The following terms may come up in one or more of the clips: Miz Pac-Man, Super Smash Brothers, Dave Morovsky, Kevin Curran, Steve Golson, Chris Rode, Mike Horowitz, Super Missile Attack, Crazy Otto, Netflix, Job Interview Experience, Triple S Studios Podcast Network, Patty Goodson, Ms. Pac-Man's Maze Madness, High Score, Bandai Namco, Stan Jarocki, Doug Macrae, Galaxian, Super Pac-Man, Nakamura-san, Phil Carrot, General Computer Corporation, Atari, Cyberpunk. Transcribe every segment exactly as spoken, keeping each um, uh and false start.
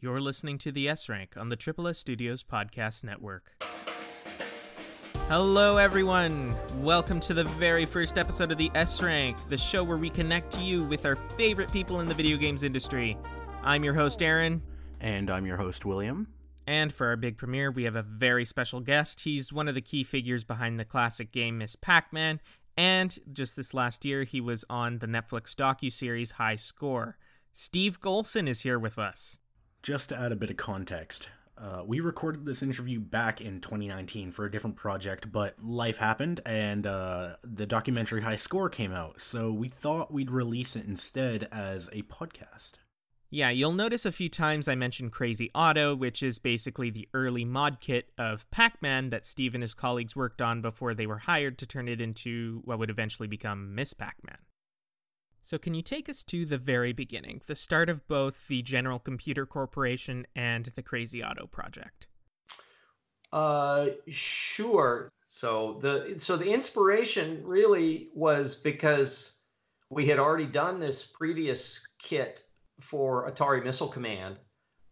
You're listening to The S-Rank on the Triple S Studios Podcast Network. Hello, everyone. Welcome to the very first episode of The S-Rank, the show where we connect you with our favorite people in the video games industry. I'm your host, Aaron. And I'm your host, William. And for our big premiere, we have a very special guest. He's one of the key figures behind the classic game Miz Pac-Man, and just this last year, he was on the Netflix docuseries High Score. Steve Golson is here with us. Just to add a bit of context, uh, we recorded this interview back in twenty nineteen for a different project, but life happened and uh, the documentary High Score came out, so we thought we'd release it instead as a podcast. Yeah, you'll notice a few times I mentioned Crazy Otto, which is basically the early mod kit of Pac-Man that Steve and his colleagues worked on before they were hired to turn it into what would eventually become Miz Pac-Man. So can you take us to the very beginning, the start of both the General Computer Corporation and the Crazy Otto project? Uh, sure. So the so the inspiration really was because we had already done this previous kit for Atari Missile Command,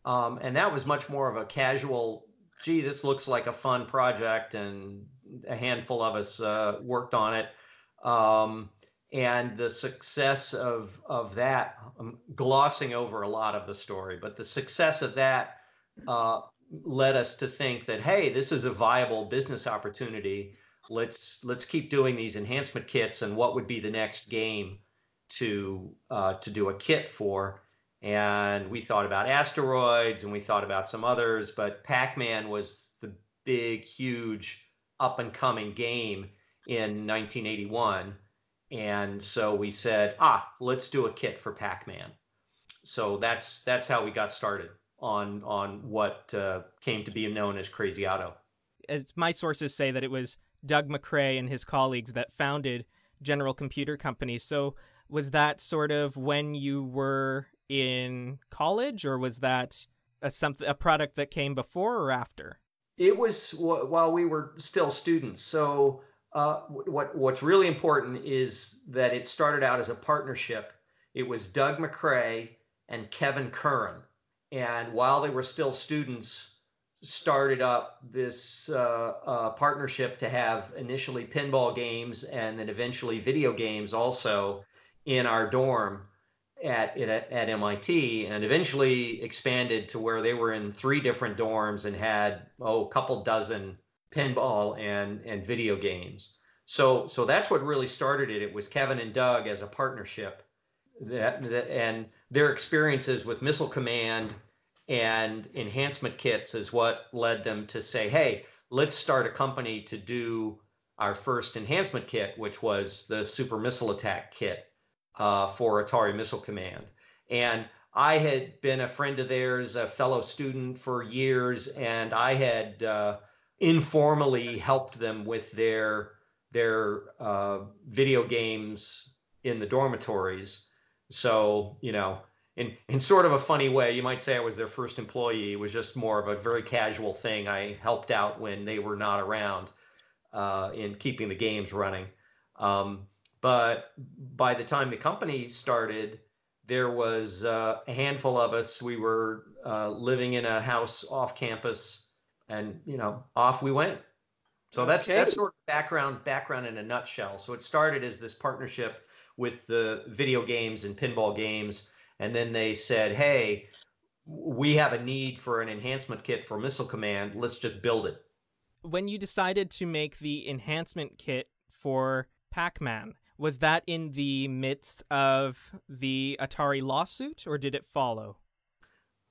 um, and that was much more of a casual, gee, this looks like a fun project, and a handful of us uh, worked on it. Um And the success of of that, I'm glossing over a lot of the story, but the success of that uh, led us to think that, hey, this is a viable business opportunity. Let's let's keep doing these enhancement kits, and what would be the next game to uh, to do a kit for? And we thought about Asteroids, and we thought about some others, but Pac-Man was the big, huge, up and coming game in nineteen eighty-one. And so we said, ah, let's do a kit for Pac-Man. So that's that's how we got started on on what uh, came to be known as Crazy Otto. As my sources say that it was Doug Macrae and his colleagues that founded General Computer Company. So was that sort of when you were in college, or was that a something a product that came before or after? It was w- while we were still students. So. Uh, what what's really important is that it started out as a partnership. It was Doug Macrae and Kevin Curran, and while they were still students, started up this uh, uh, partnership to have initially pinball games and then eventually video games also in our dorm at at, at M I T, and eventually expanded to where they were in three different dorms and had oh a couple dozen pinball and and video games. So so that's what really started it. It was Kevin and Doug as a partnership, that, that and their experiences with Missile Command and enhancement kits is what led them to say, hey, let's start a company to do our first enhancement kit, which was the Super Missile Attack kit uh, for Atari Missile Command. And I had been a friend of theirs, a fellow student for years, and I had uh, informally helped them with their their uh, video games in the dormitories. So, you know, in, in sort of a funny way, you might say I was their first employee. It was just more of a very casual thing. I helped out when they were not around uh, in keeping the games running. Um, but by the time the company started, there was uh, a handful of us. We were uh, living in a house off campus, and, you know, off we went. So that's okay. That's sort of background, background in a nutshell. So it started as this partnership with the video games and pinball games. And then they said, hey, we have a need for an enhancement kit for Missile Command. Let's just build it. When you decided to make the enhancement kit for Pac-Man, was that in the midst of the Atari lawsuit, or did it follow?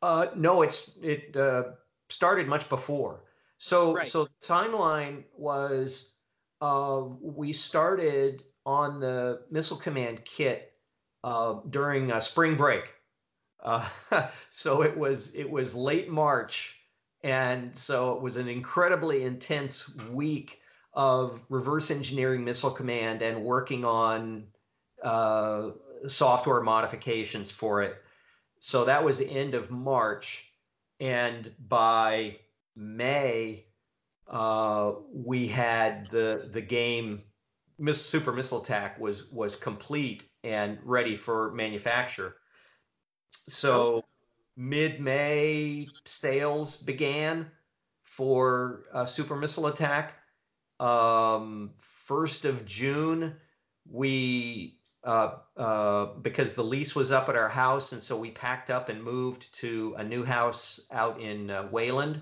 Uh, no, it's... it. Uh, started much before. So, right. So the timeline was uh, we started on the Missile Command kit uh, during uh, spring break. Uh, so it was it was late March, and so it was an incredibly intense week of reverse engineering Missile Command and working on uh, software modifications for it. So that was the end of March. And by May, uh, we had the the game Miss Super Missile Attack was was complete and ready for manufacture. So mid-May sales began for uh, Super Missile Attack. Um, first of June, we uh, uh, because the lease was up at our house, and so we packed up and moved to a new house out in uh, Wayland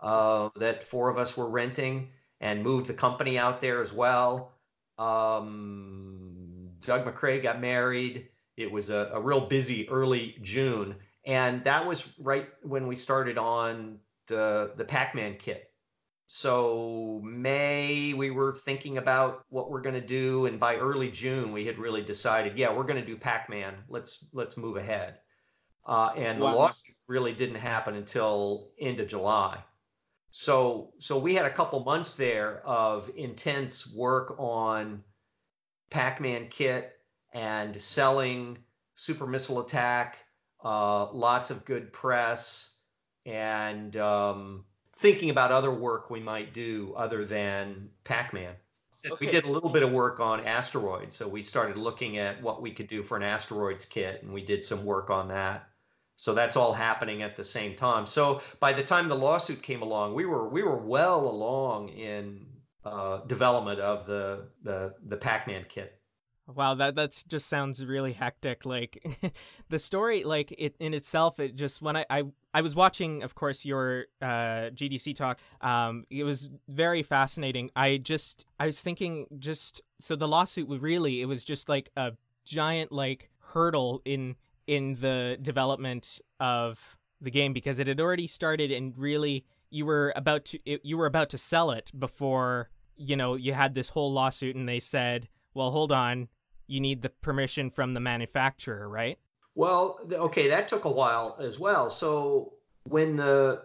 uh, that four of us were renting, and moved the company out there as well. Um, Doug Macrae got married. It was a, a real busy early June. And that was right when we started on the, the Pac-Man kit. So May, we were thinking about what we're going to do. And by early June, we had really decided, yeah, we're going to do Pac-Man. Let's let's move ahead. Uh, and wow. The lawsuit really didn't happen until end of July. So so we had a couple months there of intense work on Pac-Man kit and selling Super Missile Attack. Uh, lots of good press, and um, thinking about other work we might do other than Pac-Man. Okay. We did a little bit of work on asteroids, so we started looking at what we could do for an asteroids kit, and we did some work on that. So that's all happening at the same time. So by the time the lawsuit came along, we were we were well along in uh, development of the the, the Pac-Man kit. Wow, that that's just sounds really hectic. Like the story, like it in itself, it just when I, I, I was watching, of course, your uh, G D C talk. Um, it was very fascinating. I just I was thinking just so the lawsuit was really it was just like a giant like hurdle in in the development of the game, because it had already started, and really you were about to it, you were about to sell it before, you know, you had this whole lawsuit, and they said, well, hold on. You need the permission from the manufacturer, right? Well, okay, that took a while as well. So when the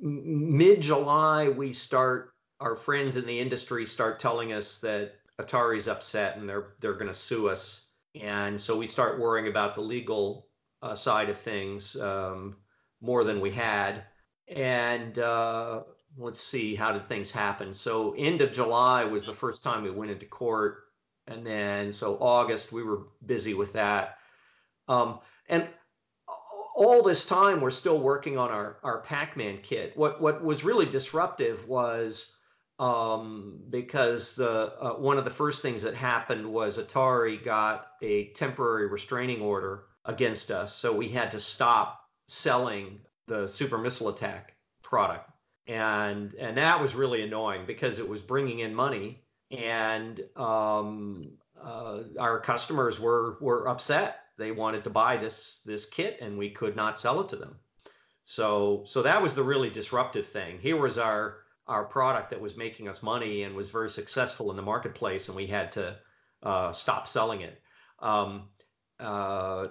mid-July, we start, our friends in the industry start telling us that Atari's upset and they're they're going to sue us. And so we start worrying about the legal uh, side of things um, more than we had. And uh, let's see, how did things happen? So end of July was the first time we went into court. And then, so August, we were busy with that. Um, and all this time, we're still working on our, our Pac-Man kit. What what was really disruptive was um, because the, uh, one of the first things that happened was Atari got a temporary restraining order against us. So we had to stop selling the Super Missile Attack product. And, and that was really annoying because it was bringing in money. And um, uh, our customers were were upset. They wanted to buy this this kit, and we could not sell it to them. So so that was the really disruptive thing. Here was our our product that was making us money and was very successful in the marketplace, and we had to uh, stop selling it. Um, uh,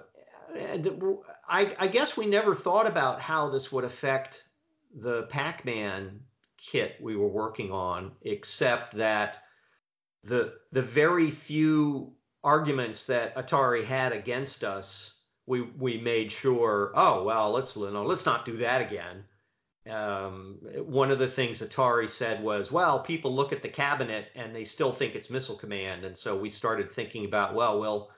and I, I guess we never thought about how this would affect the Pac-Man kit we were working on, except that the the very few arguments that Atari had against us, we we made sure, oh, well, let's no, let's not do that again. Um, one of the things Atari said was, well, people look at the cabinet and they still think it's Missile Command. And so we started thinking about, well, we'll,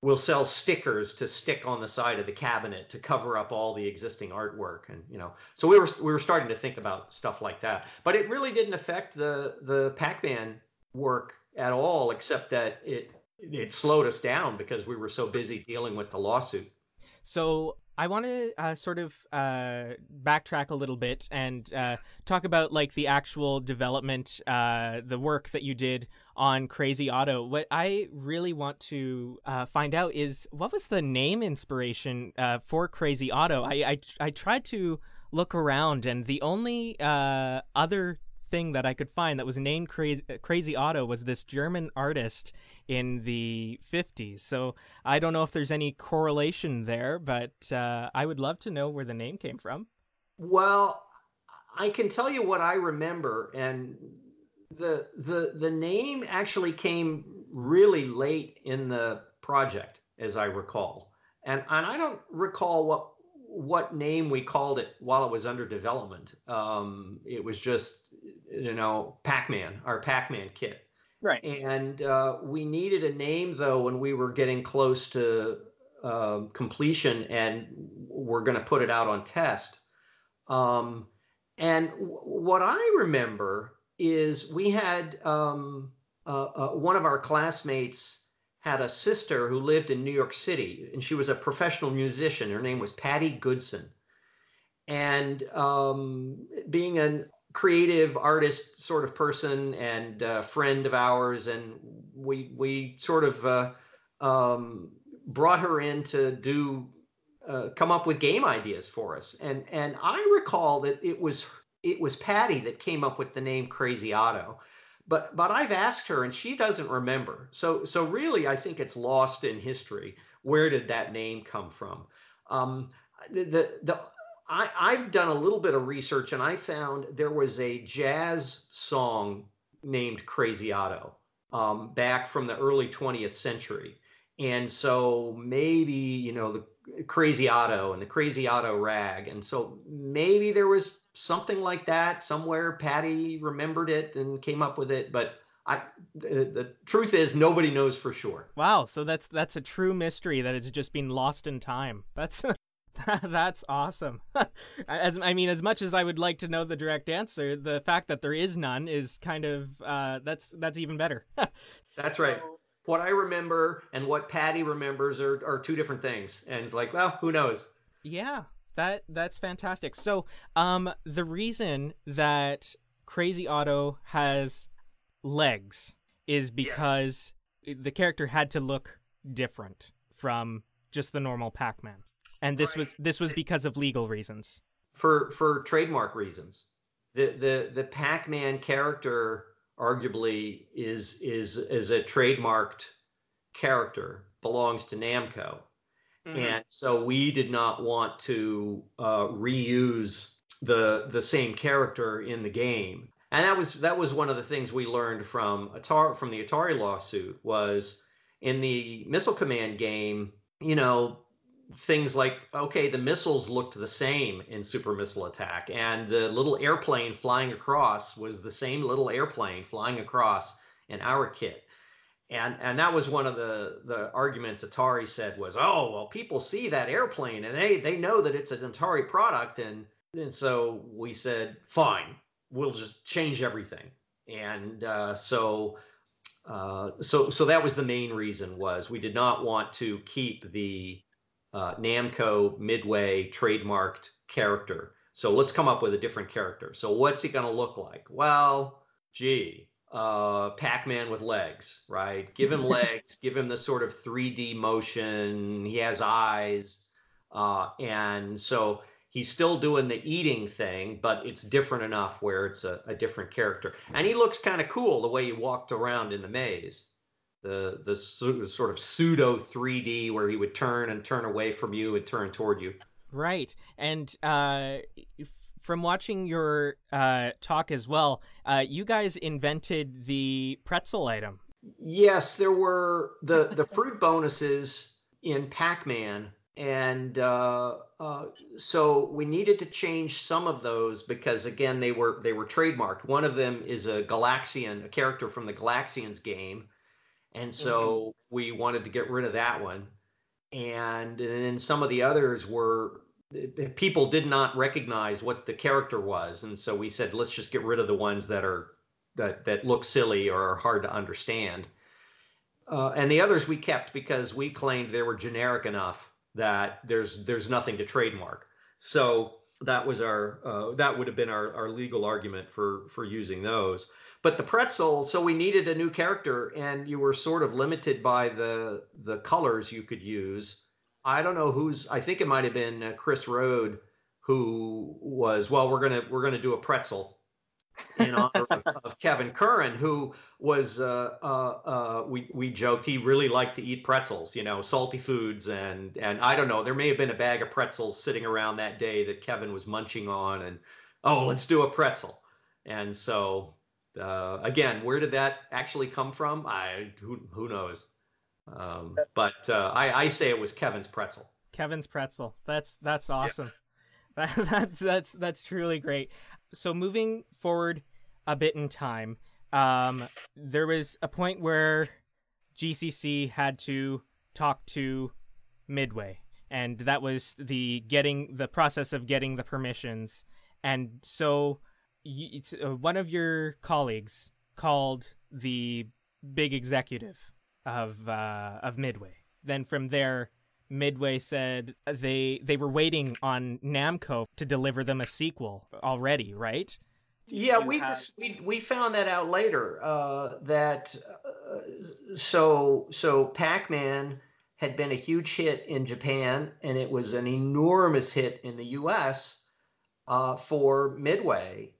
we'll sell stickers to stick on the side of the cabinet to cover up all the existing artwork. And, you know, so we were, we were starting to think about stuff like that. But it really didn't affect the, the Pac-Man work at all, except that it it slowed us down because we were so busy dealing with the lawsuit. So I want to uh, sort of uh, backtrack a little bit and uh, talk about like the actual development, uh, the work that you did on Crazy Otto. What I really want to uh, find out is what was the name inspiration uh, for Crazy Otto? I, I I tried to look around, and the only uh, other thing that I could find that was named Crazy, Crazy Otto was this German artist in the fifties. So I don't know if there's any correlation there, but uh, I would love to know where the name came from. Well, I can tell you what I remember, and the the the name actually came really late in the project, as I recall, and and I don't recall what what name we called it while it was under development. Um, it was just, you know, Pac-Man, our Pac-Man kit. Right. And uh, we needed a name, though, when we were getting close to uh, completion. And we're going to put it out on test. Um, and w- what I remember is we had um, uh, uh, one of our classmates had a sister who lived in New York City, and she was a professional musician. Her name was Patty Goodson. And um, being a creative artist sort of person and a friend of ours, and we we sort of uh, um, brought her in to do uh, come up with game ideas for us. And and I recall that it was it was Patty that came up with the name Crazy Otto, but but I've asked her and she doesn't remember. So so really, I think it's lost in history. Where did that name come from? Um, the the, the I, I've done a little bit of research, and I found there was a jazz song named Crazy Otto um, back from the early twentieth century. And so maybe, you know, the Crazy Otto and the Crazy Otto rag. And so maybe there was something like that somewhere. Patty remembered it and came up with it, but I, the truth is nobody knows for sure. Wow. So that's, that's a true mystery that it's just been lost in time. That's That's awesome. As I mean, as much as I would like to know the direct answer, the fact that there is none is kind of uh, that's that's even better. That's right. What I remember and what Patty remembers are, are two different things. And it's like, well, who knows? Yeah, that that's fantastic. So um, the reason that Crazy Otto has legs is because yeah. the character had to look different from just the normal Pac-Man. And this right. was this was because of legal reasons. For for trademark reasons. The the the Pac-Man character arguably is is is a trademarked character, belongs to Namco. Mm-hmm. And so we did not want to uh, reuse the the same character in the game. And that was that was one of the things we learned from Atari from the Atari lawsuit was in the Missile Command game, you know, things like, okay, the missiles looked the same in Super Missile Attack, and the little airplane flying across was the same little airplane flying across in our kit. And and that was one of the, the arguments Atari said was, oh, well, people see that airplane, and they, they know that it's an Atari product. And, and so we said, fine, we'll just change everything. And uh, so... Uh, so so that was the main reason, was we did not want to keep the Uh, Namco Midway trademarked character. So let's come up with a different character. So what's he going to look like? Well, gee, uh, Pac-Man with legs, right? Give him legs, give him the sort of three D motion. He has eyes. Uh, and so he's still doing the eating thing, but it's different enough where it's a, a different character. And he looks kind of cool the way he walked around in the maze. The, the sort of pseudo three D where he would turn and turn away from you and turn toward you. Right. And uh, from watching your uh, talk as well, uh, you guys invented the pretzel item. Yes, there were the, the fruit bonuses in Pac-Man. And uh, uh, so we needed to change some of those because, again, they were they were trademarked. One of them is a Galaxian, a character from the Galaxians game. And so mm-hmm. we wanted to get rid of that one. And then some of the others were, people did not recognize what the character was. And so we said, let's just get rid of the ones that are, that, that look silly or are hard to understand. Uh, and the others we kept because we claimed they were generic enough that there's, there's nothing to trademark. So that was our, uh, that would have been our, our legal argument for, for using those. But the pretzel, so we needed a new character, and you were sort of limited by the the colors you could use. I don't know who's. I think it might have been Chris Rode, who was. Well, we're gonna we're gonna do a pretzel in honor of, of Kevin Curran, who was. Uh, uh, uh, we we joked he really liked to eat pretzels, you know, salty foods, and and I don't know. There may have been a bag of pretzels sitting around that day that Kevin was munching on, and oh, let's do a pretzel, and so. Uh, again, where did that actually come from? I who who knows, um, but uh, I, I say it was Kevin's pretzel. Kevin's pretzel. That's that's awesome. Yeah. That, that's that's that's truly great. So moving forward a bit in time, um, there was a point where G C C had to talk to Midway and that was the getting the process of getting the permissions. And so you, it's, uh, one of your colleagues called the big executive of uh, of Midway. Then from there, Midway said they they were waiting on Namco to deliver them a sequel already, right? Yeah, we just, we we found that out later. Uh, that uh, so so Pac-Man had been a huge hit in Japan, and it was an enormous hit in the U S uh, for Midway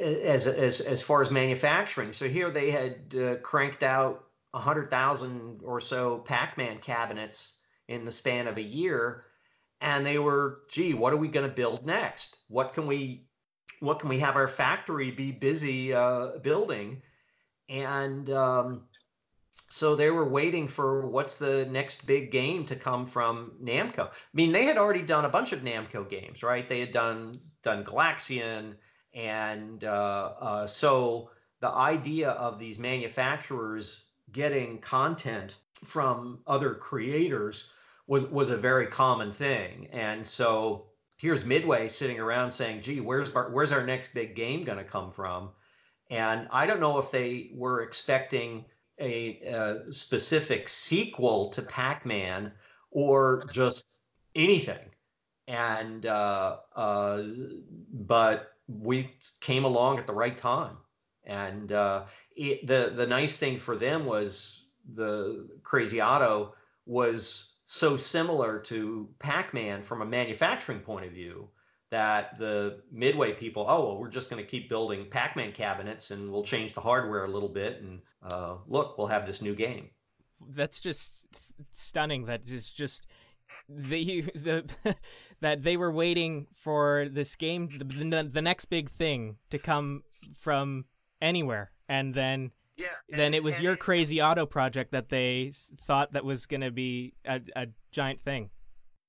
as as as far as manufacturing. So here they had uh, cranked out a hundred thousand or so Pac-Man cabinets in the span of a year, and they were, gee, what are we going to build next? What can we What can we have our factory be busy uh, building? And um, so they were waiting for what's the next big game to come from Namco. I mean, they had already done a bunch of Namco games, right? They had done done Galaxian. And uh, uh, so the idea of these manufacturers getting content from other creators was, was a very common thing. And so here's Midway sitting around saying, gee, where's our, where's our next big game going to come from? And I don't know if they were expecting a, a specific sequel to Pac-Man or just anything. And uh, uh, but we came along at the right time. And uh, it, the, the nice thing for them was the Crazy Otto was so similar to Pac-Man from a manufacturing point of view that the Midway people, oh, well, we're just going to keep building Pac-Man cabinets and we'll change the hardware a little bit. And uh, look, we'll have this new game. That's just stunning. That is just the, the that they were waiting for this game, the, the next big thing to come from anywhere. And then Yeah, then and, it was your it, Crazy Otto project that they thought that was going to be a, a giant thing.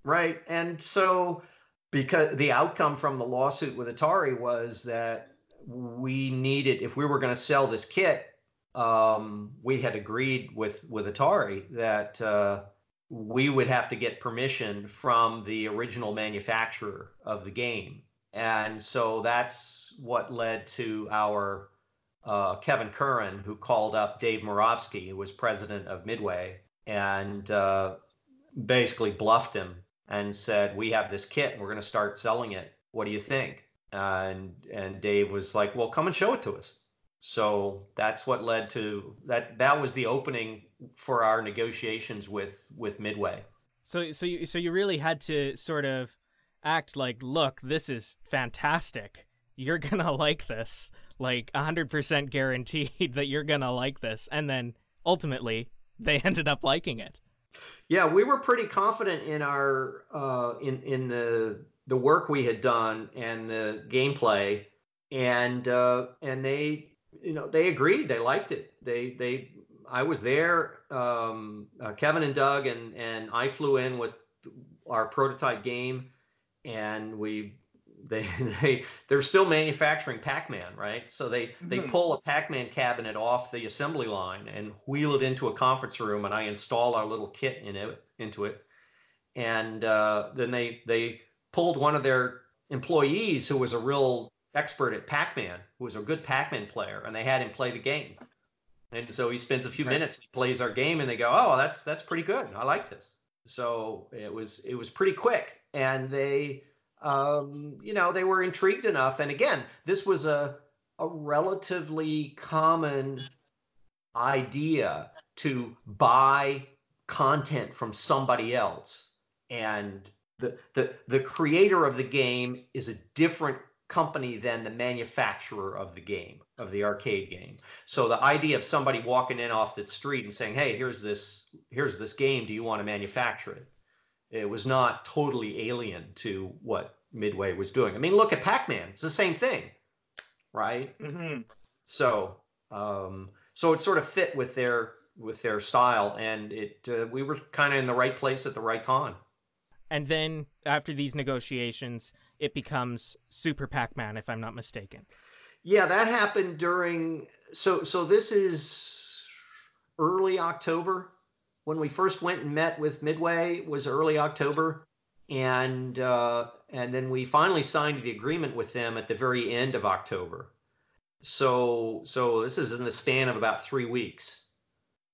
Right. And so because the outcome from the lawsuit with Atari was that we needed, if we were going to sell this kit, um, we had agreed with, with Atari that uh, we would have to get permission from the original manufacturer of the game. And so that's what led to our Uh, Kevin Curran, who called up Dave Morovsky, who was president of Midway, and uh, basically bluffed him and said, we have this kit and we're going to start selling it. What do you think? Uh, and and Dave was like, well, come and show it to us. So that's what led to that. That was the opening for our negotiations with with Midway. So so you, so you really had to sort of act like, look, this is fantastic. You're going to like this. Like one hundred percent guaranteed that you're going to like this. And then ultimately they ended up liking it. Yeah, we were pretty confident in our uh, in in the the work we had done and the gameplay, and uh, and they you know they agreed, they liked it. They they I was there, um, uh, Kevin and Doug and and I flew in with our prototype game, and we They they they're still manufacturing Pac-Man, right? So they, they pull a Pac-Man cabinet off the assembly line and wheel it into a conference room, and I install our little kit in it into it. And uh, then they they pulled one of their employees who was a real expert at Pac-Man, who was a good Pac-Man player, and they had him play the game. And so he spends a few right. minutes, he plays our game, and they go, "Oh, that's that's pretty good. I like this." So it was it was pretty quick, and they. Um, you know, they were intrigued enough. And again, this was a a relatively common idea to buy content from somebody else. And the the the creator of the game is a different company than the manufacturer of the game, of the arcade game. So the idea of somebody walking in off the street and saying, hey, here's this here's this game. Do you want to manufacture it? It was not totally alien to what Midway was doing. I mean, look at Pac-Man. It's the same thing, right? Mm-hmm. So, um, so it sort of fit with their with their style, and it uh, we were kind of in the right place at the right time. And then after these negotiations, it becomes Super Pac-Man, if I'm not mistaken. Yeah, that happened during. So, so this is early October when we first went and met with Midway was early October. And uh, and then we finally signed the agreement with them at the very end of October. So so this is in the span of about three weeks.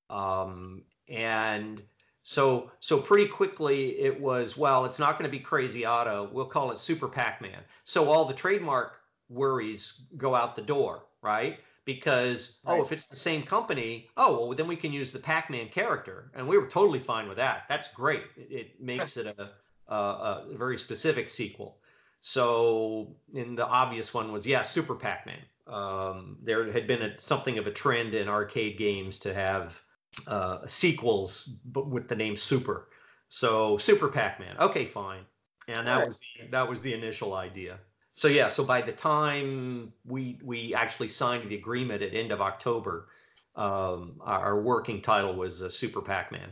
Um, and so so pretty quickly it was, well, it's not going to be Crazy Otto. We'll call it Super Pac-Man. So all the trademark worries go out the door, right? Because, right. oh, if it's the same company, oh, well, then we can use the Pac-Man character. And we were totally fine with that. That's great. It, it makes it a, a, a very specific sequel. So, and the obvious one was, yeah, Super Pac-Man. Um, there had been a, something of a trend in arcade games to have uh, sequels but with the name Super. So, Super Pac-Man. Okay, fine. And that, right. was, the, that was the initial idea. So yeah, so by the time we we actually signed the agreement at end of October, um, our working title was uh, Super Pac-Man.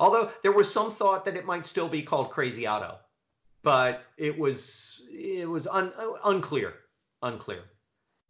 Although there was some thought that it might still be called Crazy Otto, but it was it was un, unclear, unclear.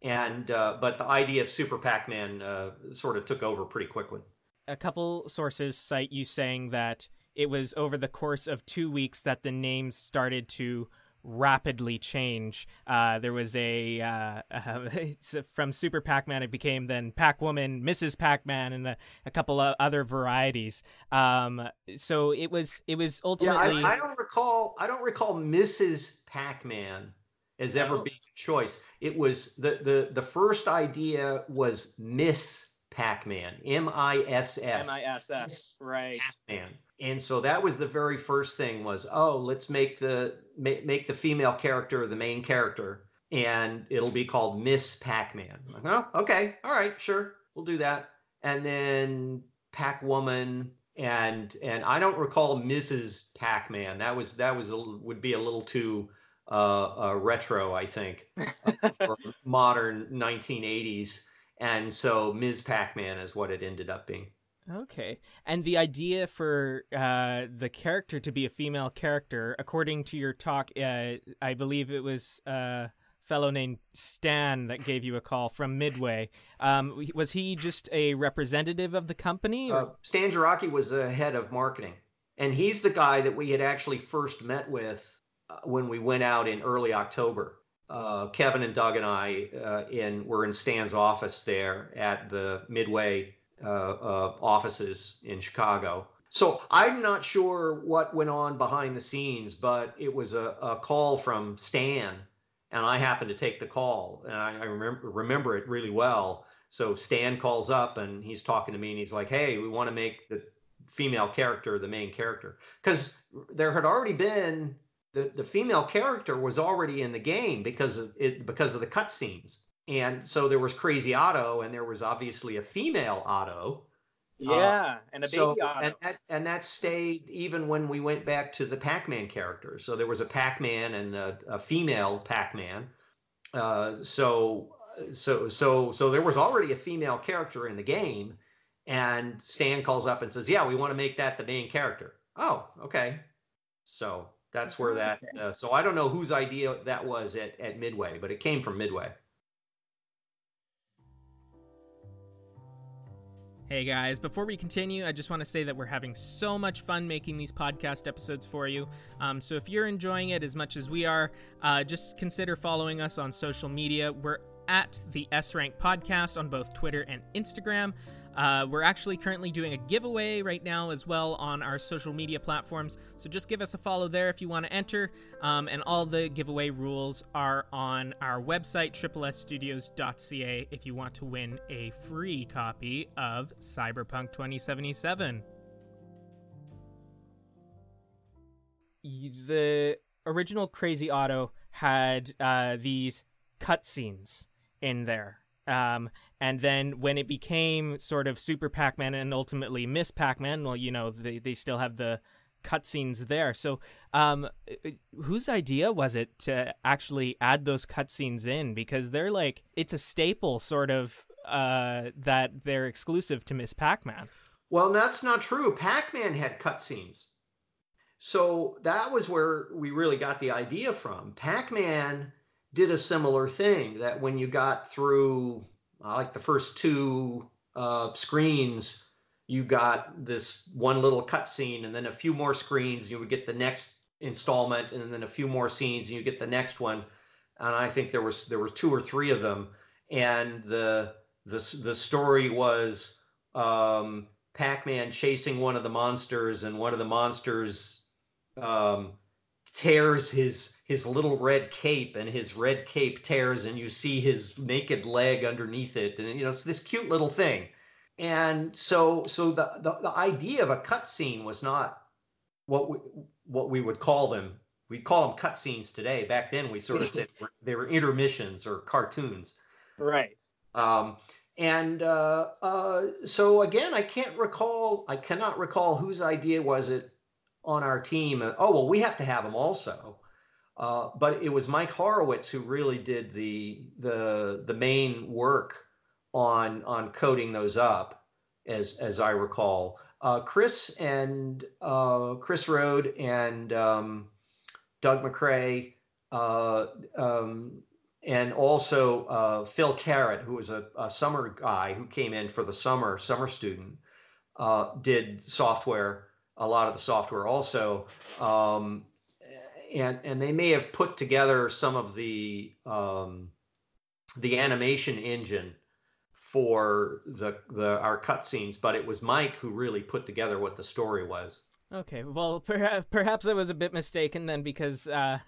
And uh, but the idea of Super Pac-Man uh, sort of took over pretty quickly. A couple sources cite you saying that it was over the course of two weeks that the names started to rapidly change. Uh, there was a uh, uh, it's from Super Pac-Man, it became then Pac-Woman, Missus Pac-Man, and a, a couple of other varieties. Um, so it was it was ultimately. Yeah, I, I don't recall. I don't recall Missus Pac-Man as ever being a choice. It was the the the first idea was Miss Pac-Man, M I S S M I S S right? Pac-Man. And so that was the very first thing was, oh, let's make the make, make the female character the main character, and it'll be called Miss Pac-Man. Like, oh, okay, all right, sure, we'll do that. And then Pac-Woman, and and I don't recall Missus Pac-Man. That was that was a, would be a little too uh, uh, retro, I think, for modern nineteen eighties. And so Miz Pac-Man is what it ended up being. Okay. And the idea for uh, the character to be a female character, according to your talk, uh, I believe it was a fellow named Stan that gave you a call from Midway. Um, was he just a representative of the company? Uh, Stan Jarocki was the head of marketing. And he's the guy that we had actually first met with when we went out in early October. Uh, Kevin and Doug and I uh, in were in Stan's office there at the Midway Uh, uh, offices in Chicago. So I'm not sure what went on behind the scenes, but it was a, a call from Stan, and I happened to take the call, and I, I remember, remember it really well. So Stan calls up, and he's talking to me, and he's like, hey, we want to make the female character the main character. Because there had already been, the, the female character was already in the game because of, it, because of the cutscenes. And so there was Crazy Otto, and there was obviously a female Otto. Yeah, uh, and a baby so, Otto. And that, and that stayed even when we went back to the Pac-Man character. So there was a Pac-Man and a, a female Pac-Man. Uh, so so so so there was already a female character in the game, and Stan calls up and says, "Yeah, we want to make that the main character." Oh, okay. So that's where that. Uh, so I don't know whose idea that was at, at Midway, but it came from Midway. Hey guys, before we continue, I just want to say that we're having so much fun making these podcast episodes for you. Um, so if you're enjoying it as much as we are, uh, just consider following us on social media. We're at the S-Rank Podcast on both Twitter and Instagram. Uh, we're actually currently doing a giveaway right now as well on our social media platforms. So just give us a follow there if you want to enter. Um, and all the giveaway rules are on our website, triple s studios dot c a, if you want to win a free copy of Cyberpunk twenty seventy-seven. The original Crazy Otto had uh, these cutscenes in there. Um, and then when it became sort of Super Pac-Man and ultimately Miss Pac-Man, well, you know, they, they still have the cutscenes there. So um, whose idea was it to actually add those cutscenes in? Because they're like, it's a staple sort of uh, that they're exclusive to Miss Pac-Man. Well, that's not true. Pac-Man had cutscenes. So that was where we really got the idea from. Pac-Man did a similar thing, that when you got through uh, like the first two uh, screens, you got this one little cutscene, and then a few more screens, you would get the next installment, and then a few more scenes, and you get the next one. And I think there was there were two or three of them, and the the the story was um, Pac-Man chasing one of the monsters, and one of the monsters um, tears his his little red cape, and his red cape tears, and you see his naked leg underneath it, and you know it's this cute little thing. And so so the the, the idea of a cutscene was not what we what we would call them. We call them cutscenes today. Back then, we sort of said they were intermissions or cartoons. Right. Um, and uh, uh, so again, I can't recall. I cannot recall whose idea was it on our team. Oh well, we have to have them also. Uh, but it was Mike Horowitz who really did the the the main work on on coding those up, as as I recall. Uh, Chris and uh, Chris Rode and um, Doug Macrae, uh, um, and also uh, Phil Carrot, who was a, a summer guy who came in for the summer, summer student, uh, did software, a lot of the software also. Um, and and they may have put together some of the um, the animation engine for the the our cutscenes, but it was Mike who really put together what the story was. Okay, well, perhaps, perhaps I was a bit mistaken then, because uh,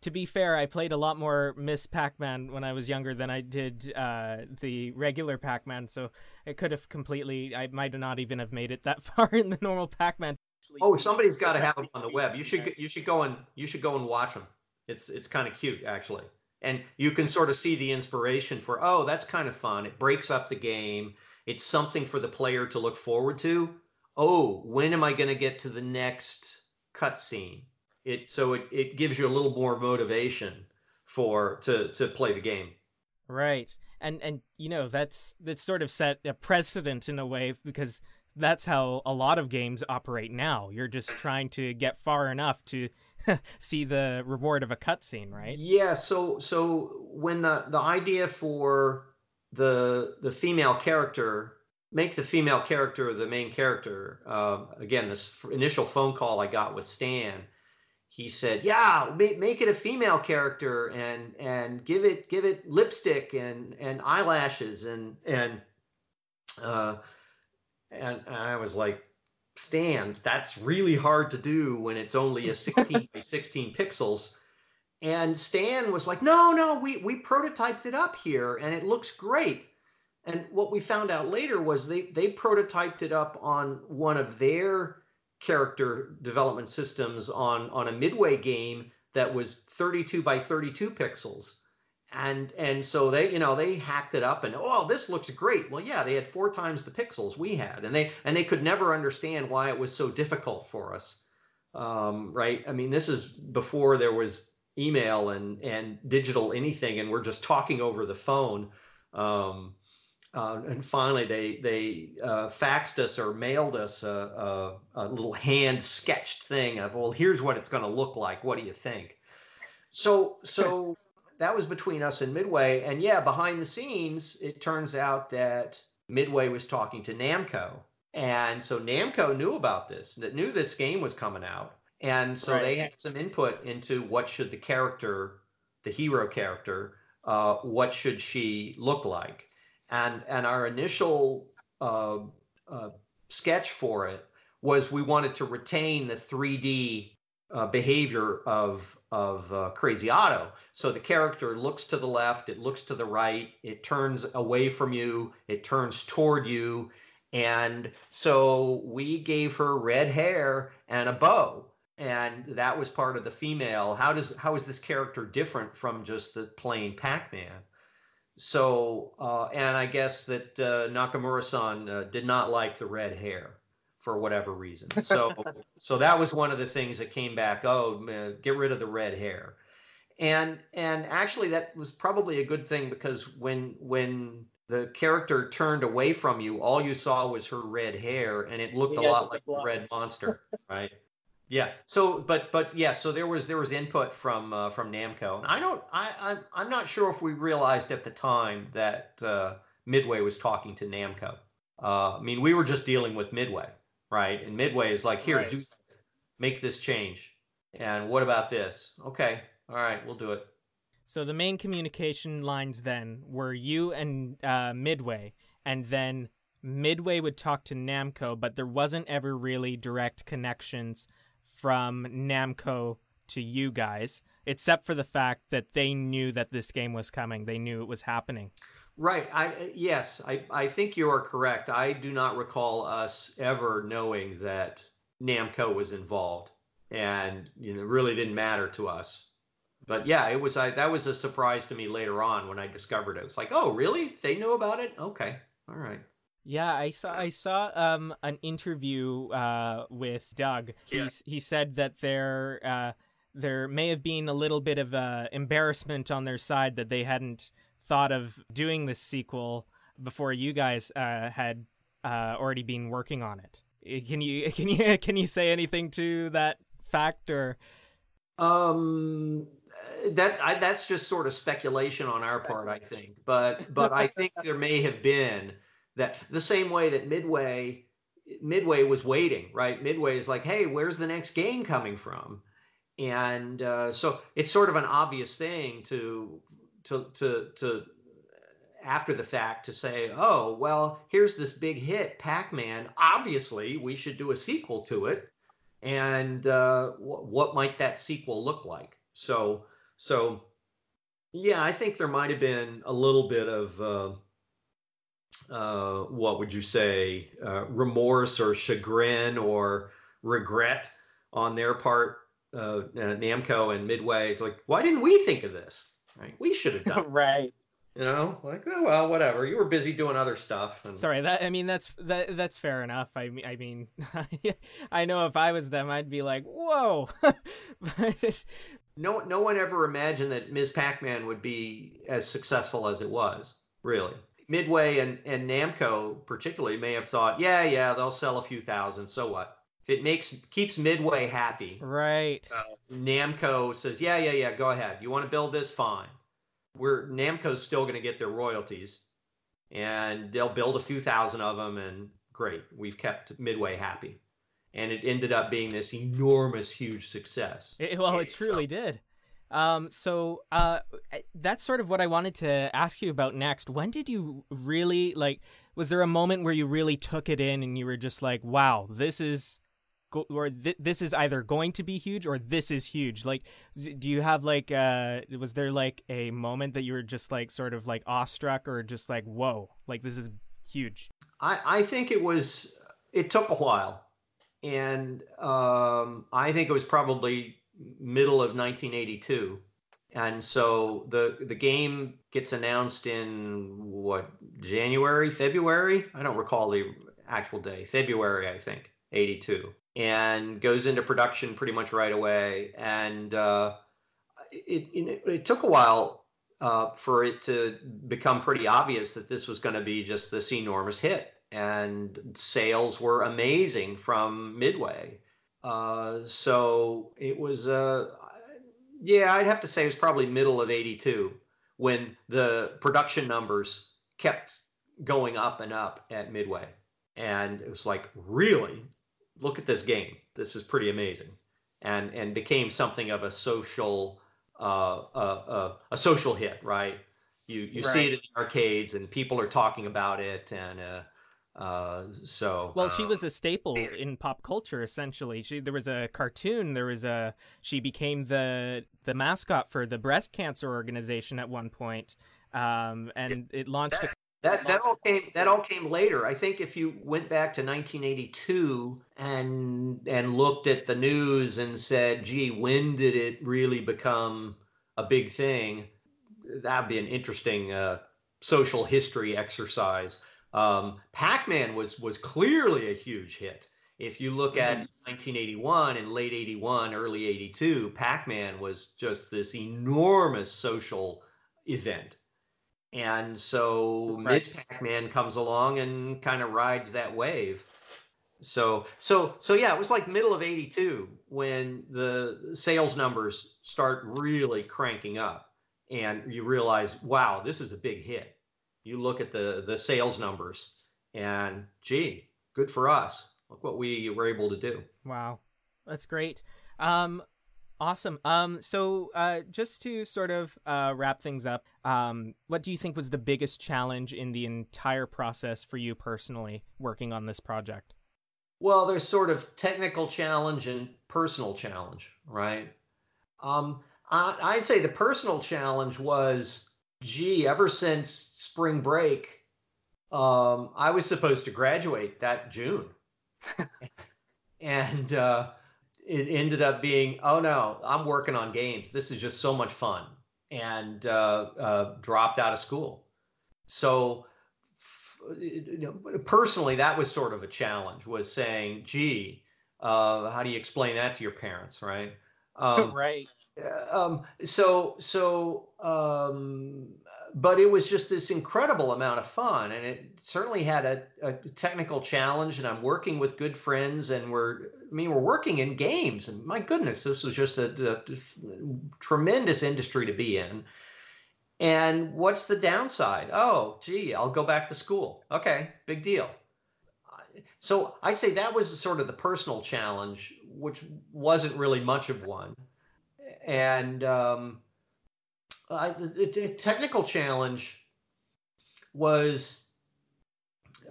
to be fair, I played a lot more Miz Pac-Man when I was younger than I did uh, the regular Pac-Man, so it could have completely, I might not even have made it that far in the normal Pac-Man. Oh, somebody's got to have them on the web. You should you should go and you should go and watch them. It's it's kind of cute actually, and you can sort of see the inspiration for. Oh, that's kind of fun. It breaks up the game. It's something for the player to look forward to. Oh, when am I going to get to the next cutscene? It so it, it gives you a little more motivation for to, to play the game. Right, and and you know that's that's sort of set a precedent in a way, because that's how a lot of games operate now. You're just trying to get far enough to see the reward of a cutscene, right? Yeah. So so when the, the idea for the the female character. Make the female character the main character. Uh, again, this initial phone call I got with Stan, he said, "Yeah, make, make it a female character and and give it give it lipstick and and eyelashes and and uh, and, and I was like, Stan, that's really hard to do when it's only a sixteen by sixteen pixels." And Stan was like, "No, no, we we prototyped it up here and it looks great." And what we found out later was they, they prototyped it up on one of their character development systems on, on a Midway game that was thirty-two by thirty-two pixels. And and so they, you know, they hacked it up and, oh, this looks great. Well, yeah, they had four times the pixels we had. And they and they could never understand why it was so difficult for us. Um, right. I mean, this is before there was email and, and digital anything, and we're just talking over the phone. Um Uh, and finally, they they uh, faxed us or mailed us a, a, a little hand-sketched thing of, well, here's what it's going to look like. What do you think? So so that was between us and Midway. And yeah, behind the scenes, it turns out that Midway was talking to Namco. And so Namco knew about this, that knew this game was coming out. And so right. They had some input into what should the character, the hero character, uh, what should she look like? And and our initial uh, uh, sketch for it was we wanted to retain the three D uh, behavior of of uh, Crazy Otto. So the character looks to the left, it looks to the right, it turns away from you, it turns toward you. And so we gave her red hair and a bow. And that was part of the female. How does how is this character different from just the plain Pac-Man? So, uh, and I guess that uh, Nakamura-san uh, did not like the red hair for whatever reason. So so that was one of the things that came back, oh, man, get rid of the red hair. And and actually that was probably a good thing, because when when the character turned away from you, all you saw was her red hair, and it looked yeah, a lot like the red monster, right? Yeah. So, but, but yeah, so there was, there was input from, uh, from Namco. And I don't, I, I'm, I'm not sure if we realized at the time that, uh, Midway was talking to Namco. Uh, I mean, we were just dealing with Midway, right? And Midway is like, here, right. do this. Make this change. And what about this? Okay, all right, we'll do it. So the main communication lines then were you and uh, Midway, and then Midway would talk to Namco, but there wasn't ever really direct connections from Namco to you guys, except for the fact that they knew that this game was coming. They knew it was happening. Right. I yes, I, I think you are correct. I do not recall us ever knowing that Namco was involved, and you know, it really didn't matter to us. But yeah, it was I that was a surprise to me later on when I discovered it. It's like, "Oh, really? They knew about it? Okay. All right." Yeah, I saw I saw um an interview uh with Doug. Yeah. He he said that there uh there may have been a little bit of uh, embarrassment on their side that they hadn't thought of doing this sequel before you guys uh, had uh, already been working on it. Can you can you can you say anything to that fact or? Um, that I, that's just sort of speculation on our part, I think. But but I think there may have been that the same way that Midway Midway was waiting, right? Midway is like, hey, where's the next game coming from? And uh, so it's sort of an obvious thing to, to, to, to, after the fact, to say, oh, well, here's this big hit, Pac-Man. Obviously, we should do a sequel to it. And uh, w- what might that sequel look like? So, so yeah, I think there might have been a little bit of, uh, uh, what would you say, uh, remorse or chagrin or regret on their part. Uh, Namco and Midway is like, why didn't we think of this? Right? We should have done right. You know, like, oh well, whatever. You were busy doing other stuff. And... Sorry, that I mean, that's that that's fair enough. I mean, I mean, I know if I was them, I'd be like, whoa. But... No, no one ever imagined that Miz Pac-Man would be as successful as it was. Really, Midway and and Namco particularly may have thought, yeah, yeah, they'll sell a few thousand. So what? If it makes keeps Midway happy, right? Uh, Namco says, "Yeah, yeah, yeah. Go ahead. You want to build this? Fine. We're Namco's still going to get their royalties, and they'll build a few thousand of them, and great. We've kept Midway happy, and it ended up being this enormous, huge success. It, well, it truly so. did. Um, so uh, that's sort of what I wanted to ask you about next. When did you really like? Was there a moment where you really took it in, and you were just like, "Wow, this is." Go, or th- this is either going to be huge or this is huge. Like, do you have like, uh, was there like a moment that you were just like sort of like awestruck or just like, whoa, like this is huge? I, I think it was, it took a while. And um, I think it was probably middle of nineteen eighty-two. And so the, the game gets announced in what, January, February? I don't recall the actual day. February, I think, eighty-two. And goes into production pretty much right away. And uh, it, it it took a while uh, for it to become pretty obvious that this was going to be just this enormous hit. And sales were amazing from Midway. Uh, so it was, uh, yeah, I'd have to say it was probably middle of eighty-two when the production numbers kept going up and up at Midway. And it was like, really? Look at this game. This is pretty amazing, and and became something of a social uh, uh, uh, a social hit, right? You you right. see it in the arcades, and people are talking about it, and uh, uh, so. Well, um, she was a staple in pop culture, essentially. She there was a cartoon. There was a she became the the mascot for the breast cancer organization at one point, um, and it, it launched. A- That that all came that all came later. I think if you went back to nineteen eighty-two and and looked at the news and said, "Gee, when did it really become a big thing?" That'd be an interesting uh, social history exercise. Um, Pac-Man was was clearly a huge hit. If you look at nineteen eighty-one and late eighty-one, early eighty-two, Pac-Man was just this enormous social event. And so right. Miz Pac-Man comes along and kind of rides that wave. So, so, so yeah, it was like middle of eighty-two when the sales numbers start really cranking up and you realize, wow, this is a big hit. You look at the, the sales numbers And gee, good for us. Look what we were able to do. Wow. That's great. Um, awesome. Um, so uh, just to sort of uh, wrap things up, um, what do you think was the biggest challenge in the entire process for you personally working on this project? Well, there's sort of technical challenge and personal challenge, right? Um, I, I'd say the personal challenge was, gee, ever since spring break, um, I was supposed to graduate that June. And uh, it ended up being, oh, no, I'm working on games. This is just so much fun. And uh, uh, dropped out of school. So you know, personally, that was sort of a challenge, was saying, gee, uh, how do you explain that to your parents, right? Um, right. Um, so, so, um, but it was just this incredible amount of fun, and it certainly had a, a technical challenge, and I'm working with good friends, and we're, I mean, we're working in games, and my goodness, this was just a, a, a tremendous industry to be in. And what's the downside? Oh, gee, I'll go back to school. Okay, big deal. So I'd say that was sort of the personal challenge, which wasn't really much of one. And um, I, the, the technical challenge was,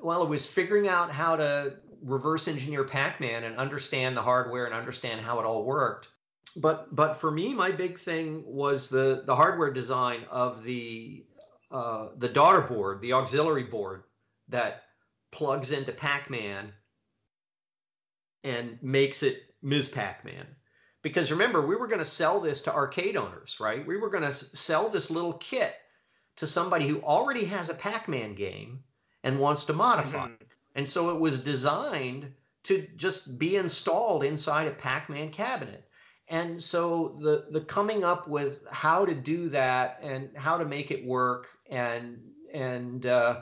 well, it was figuring out how to reverse engineer Pac-Man and understand the hardware and understand how it all worked. But but for me, my big thing was the, the hardware design of the uh, the daughter board, the auxiliary board that plugs into Pac-Man and makes it Miz Pac-Man. Because remember, we were going to sell this to arcade owners, right? We were going to sell this little kit to somebody who already has a Pac-Man game and wants to modify mm-hmm. it. And so it was designed to just be installed inside a Pac-Man cabinet. And so the the coming up with how to do that and how to make it work and and uh,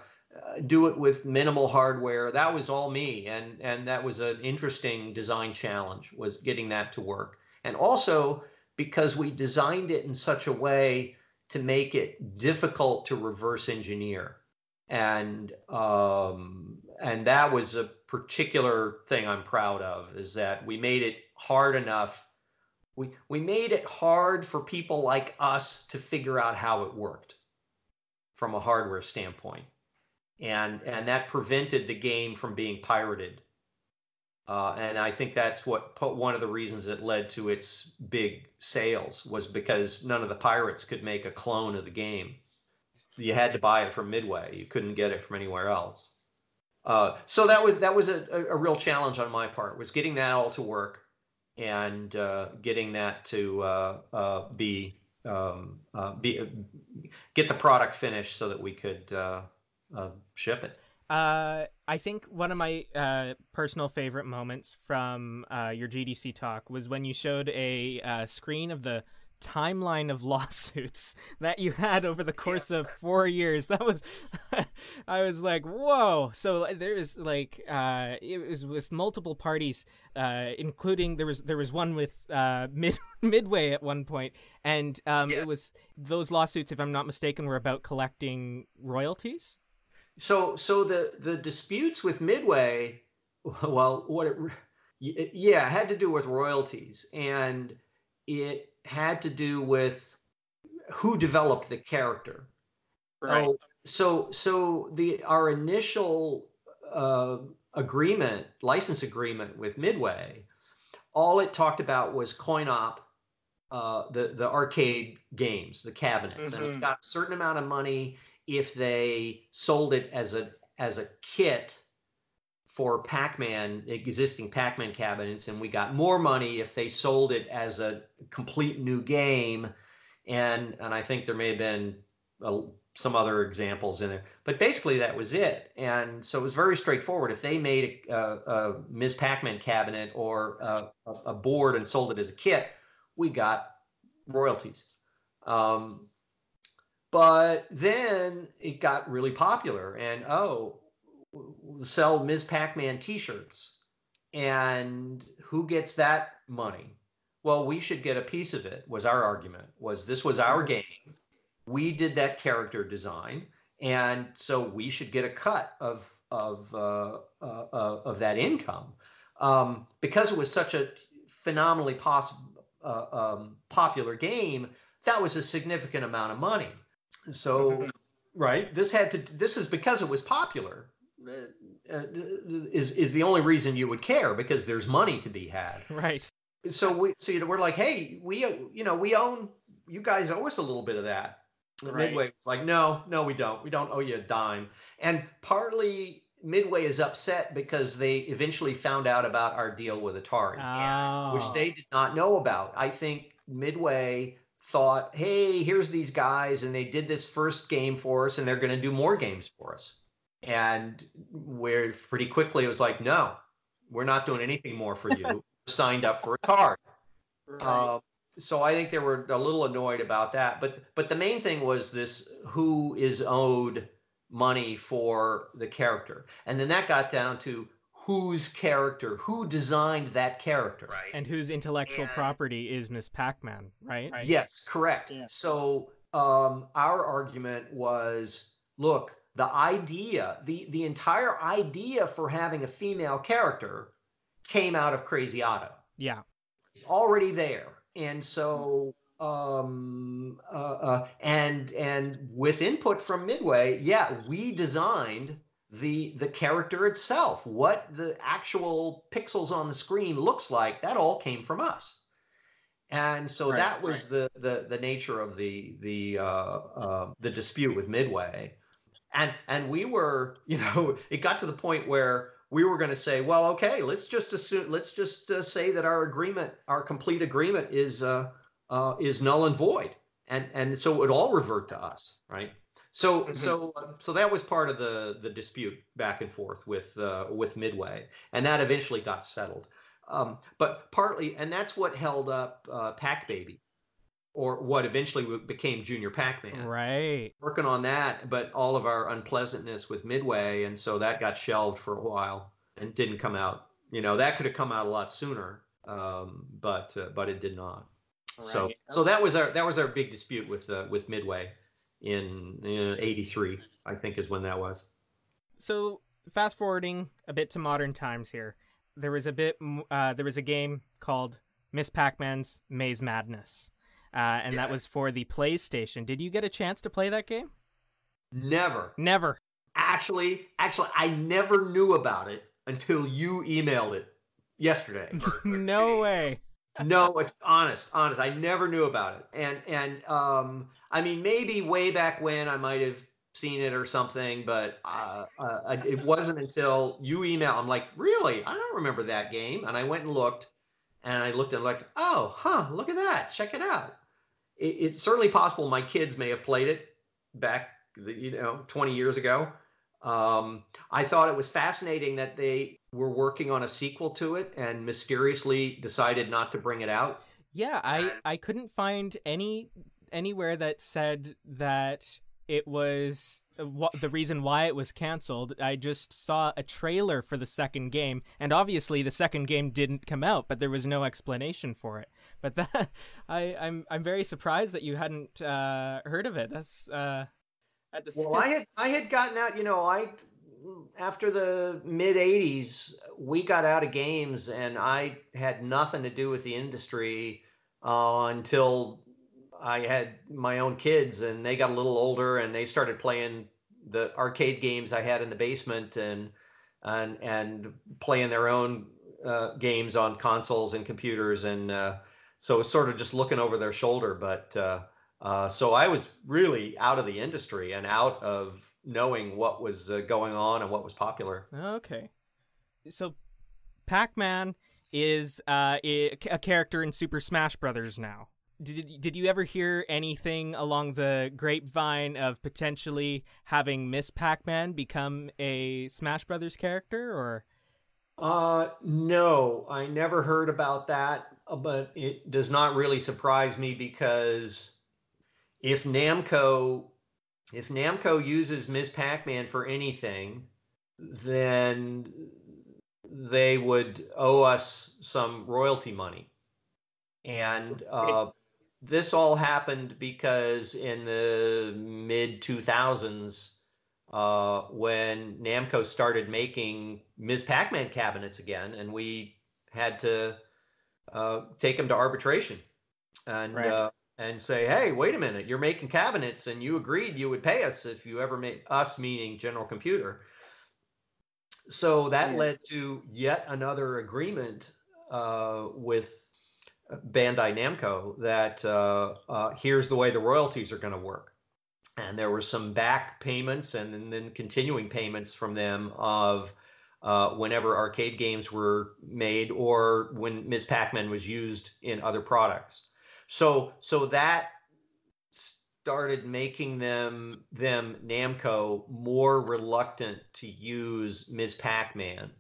do it with minimal hardware, that was all me. And, and that was an interesting design challenge, was getting that to work. And also because we designed it in such a way to make it difficult to reverse engineer. And um, and that was a particular thing I'm proud of, is that we made it hard enough. We, we made it hard for people like us to figure out how it worked from a hardware standpoint. And and that prevented the game from being pirated. Uh, and I think that's what put, one of the reasons it led to its big sales, was because none of the pirates could make a clone of the game. You had to buy it from Midway. You couldn't get it from anywhere else. Uh, so that was that was a, a real challenge on my part, was getting that all to work and uh, getting that to uh, uh, be, um, uh, be uh, get the product finished so that we could uh, uh, ship it. Uh, I think one of my uh, personal favorite moments from uh, your G D C talk was when you showed a uh, screen of the timeline of lawsuits that you had over the course of four years. That was, I was like, whoa. So there is like, uh, it was with multiple parties, uh, including there was, there was one with uh, Mid- Midway at one point. And um, yes. It was, those lawsuits, if I'm not mistaken, were about collecting royalties. So, so the, the disputes with Midway, well, what it, it, yeah, it had to do with royalties, and it had to do with who developed the character. Right. So, so, so the our initial uh, agreement, license agreement with Midway, all it talked about was coin op, uh, the the arcade games, the cabinets, mm-hmm. and it got a certain amount of money if they sold it as a as a kit for Pac-Man, existing Pac-Man cabinets, and we got more money if they sold it as a complete new game. And and I think there may have been a, some other examples in there. But basically that was it. And so it was very straightforward. If they made a, a, a Miz Pac-Man cabinet or a, a board and sold it as a kit, we got royalties. Um, But then it got really popular, and oh, sell Miz Pac-Man t-shirts. And who gets that money? Well, we should get a piece of it, was our argument, was this was our game. We did that character design, and so we should get a cut of of uh, uh, of that income, um, because it was such a phenomenally possible uh, um, popular game. That was a significant amount of money. So, right, this had to. This is because it was popular. Uh, is is the only reason you would care, because there's money to be had. Right. So we so you know, we're like, hey, we you know we own. You guys owe us a little bit of that. And right. Midway was like, no, no, we don't. We don't owe you a dime. And partly Midway is upset because they eventually found out about our deal with Atari, oh. which they did not know about. I think Midway thought, hey, here's these guys, and they did this first game for us, and they're going to do more games for us. And where pretty quickly it was like, no, we're not doing anything more for you. Signed up for Atari. Right. Uh, So I think they were a little annoyed about that. But but the main thing was this, who is owed money for the character. And then that got down to whose character, who designed that character. Right. And whose intellectual yeah. property is Miz Pac-Man, right? right? Yes, correct. Yeah. So um, our argument was, look, the idea, the, the entire idea for having a female character came out of Crazy Otto. Yeah. It's already there. And so, um, uh, uh, and and with input from Midway, yeah, we designed the the character itself. What the actual pixels on the screen looks like, that all came from us. And so right, that was right. the, the the nature of the the uh, uh, the dispute with Midway. And and we were, you know, it got to the point where we were going to say, well, okay, let's just assume, let's just uh, say that our agreement, our complete agreement, is uh, uh, is null and void, and and so it would all revert to us, right? So mm-hmm. so uh, so that was part of the the dispute back and forth with uh, with Midway, and that eventually got settled. Um, but partly, and that's what held up uh, Pac Baby, or what eventually became Junior Pac-Man. Right. Working on that, but all of our unpleasantness with Midway, and so that got shelved for a while and didn't come out. You know, that could have come out a lot sooner, um, but uh, but it did not. Right. So so that was our that was our big dispute with uh, with Midway in eighty-three, I think, is when that was. So fast forwarding a bit to modern times here, there was a bit uh, there was a game called Miz Pac-Man's Maze Madness. Uh, and yeah. that was for the PlayStation. Did you get a chance to play that game? Never. Never. Actually, actually, I never knew about it until you emailed it yesterday. No way. No, it's honest, honest. I never knew about it. And, and um, I mean, maybe way back when I might have seen it or something, but uh, uh, it wasn't until you emailed. I'm like, really? I don't remember that game. And I went and looked. And I looked at it like, oh, huh, look at that. Check it out. It, it's certainly possible my kids may have played it back, the, you know, twenty years ago. Um, I thought it was fascinating that they were working on a sequel to it and mysteriously decided not to bring it out. Yeah, I, I couldn't find any anywhere that said that it was the reason why it was canceled. I just saw a trailer for the second game, and obviously the second game didn't come out, but there was no explanation for it. But that, I, I'm I'm very surprised that you hadn't uh, heard of it. That's uh, at the well, I had I had gotten out. You know, I after the mid eighties, we got out of games, and I had nothing to do with the industry uh, until. I had my own kids, and they got a little older, and they started playing the arcade games I had in the basement, and and and playing their own uh, games on consoles and computers, and uh, so it's sort of just looking over their shoulder. But uh, uh, so I was really out of the industry and out of knowing what was uh, going on and what was popular. Okay, so Pac-Man is uh, a character in Super Smash Brothers now. Did did you ever hear anything along the grapevine of potentially having Miz Pac-Man become a Smash Brothers character, or? Uh, no, I never heard about that, but it does not really surprise me, because if Namco if Namco uses Miz Pac-Man for anything, then they would owe us some royalty money, and uh. It's- This all happened because in the mid two thousands, uh, when Namco started making Miz Pac-Man cabinets again, and we had to uh, take them to arbitration and right. uh, and say, hey, wait a minute, you're making cabinets, and you agreed you would pay us if you ever made us, meaning General Computer. So that yeah. led to yet another agreement uh, with Bandai Namco that uh, uh, here's the way the royalties are going to work. And there were some back payments and, and then continuing payments from them of uh, whenever arcade games were made or when Miz Pac-Man was used in other products. So so that started making them, them Namco, more reluctant to use Miz Pac-Man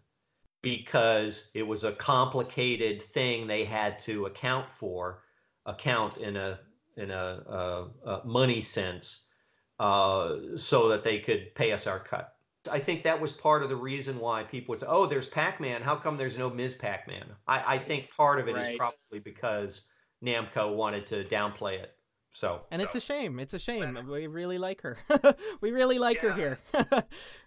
because it was a complicated thing they had to account for, account in a in a, a, a money sense, uh, so that they could pay us our cut. I think that was part of the reason why people would say, oh, there's Pac-Man, how come there's no Miz Pac-Man? I, I think part of it right. is probably because Namco wanted to downplay it. So and so. It's a shame. It's a shame. But, we really like her. we really like yeah. her here.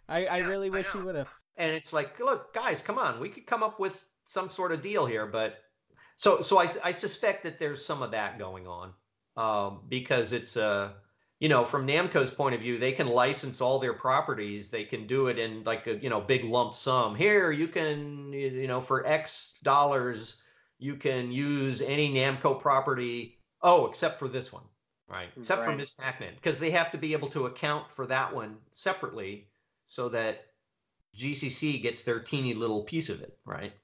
I, yeah, I really wish I she would have. And it's like, look, guys, come on. We could come up with some sort of deal here. But so so I, I suspect that there's some of that going on um, because it's, uh, you know, from Namco's point of view, they can license all their properties. They can do it in like a, you know, big lump sum. Here you can, you know, for X dollars, you can use any Namco property. Oh, except for this one. Right. Except right. for Miz Pac-Man, because they have to be able to account for that one separately so that G C C gets their teeny little piece of it. Right.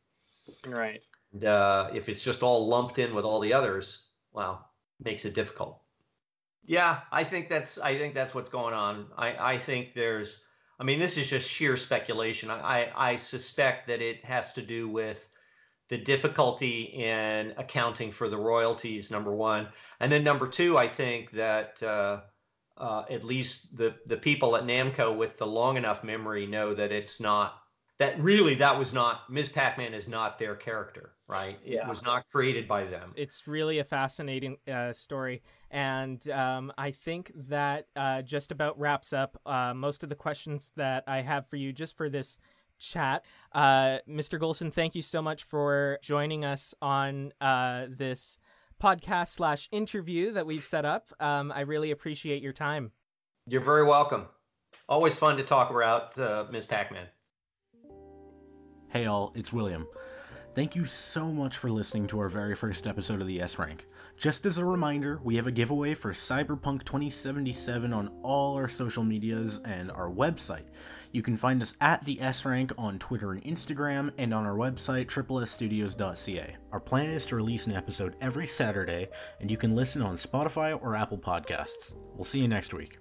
Right. And, uh, if it's just all lumped in with all the others, well, makes it difficult. Yeah, I think that's I think that's what's going on. I, I think there's I mean, this is just sheer speculation. I, I, I suspect that it has to do with the difficulty in accounting for the royalties, number one. And then number two, I think that uh, uh, at least the, the people at Namco with the long enough memory know that it's not, that really that was not, Miz Pac-Man is not their character, right? Yeah. It was not created by them. It's really a fascinating uh, story. And um, I think that uh, just about wraps up uh, most of the questions that I have for you just for this chat. uh Mister Golson, thank you so much for joining us on uh this podcast slash interview that we've set up. um I really appreciate your time. You're very welcome. Always fun to talk about uh, Miz Pac-Man. Hey all, it's William. Thank you so much for listening to our very first episode of the S-Rank. Just as a reminder, we have a giveaway for Cyberpunk twenty seventy-seven on all our social medias and our website. You can find us at the S-Rank on Twitter and Instagram, and on our website, triple s studios dot c a. Our plan is to release an episode every Saturday, and you can listen on Spotify or Apple Podcasts. We'll see you next week.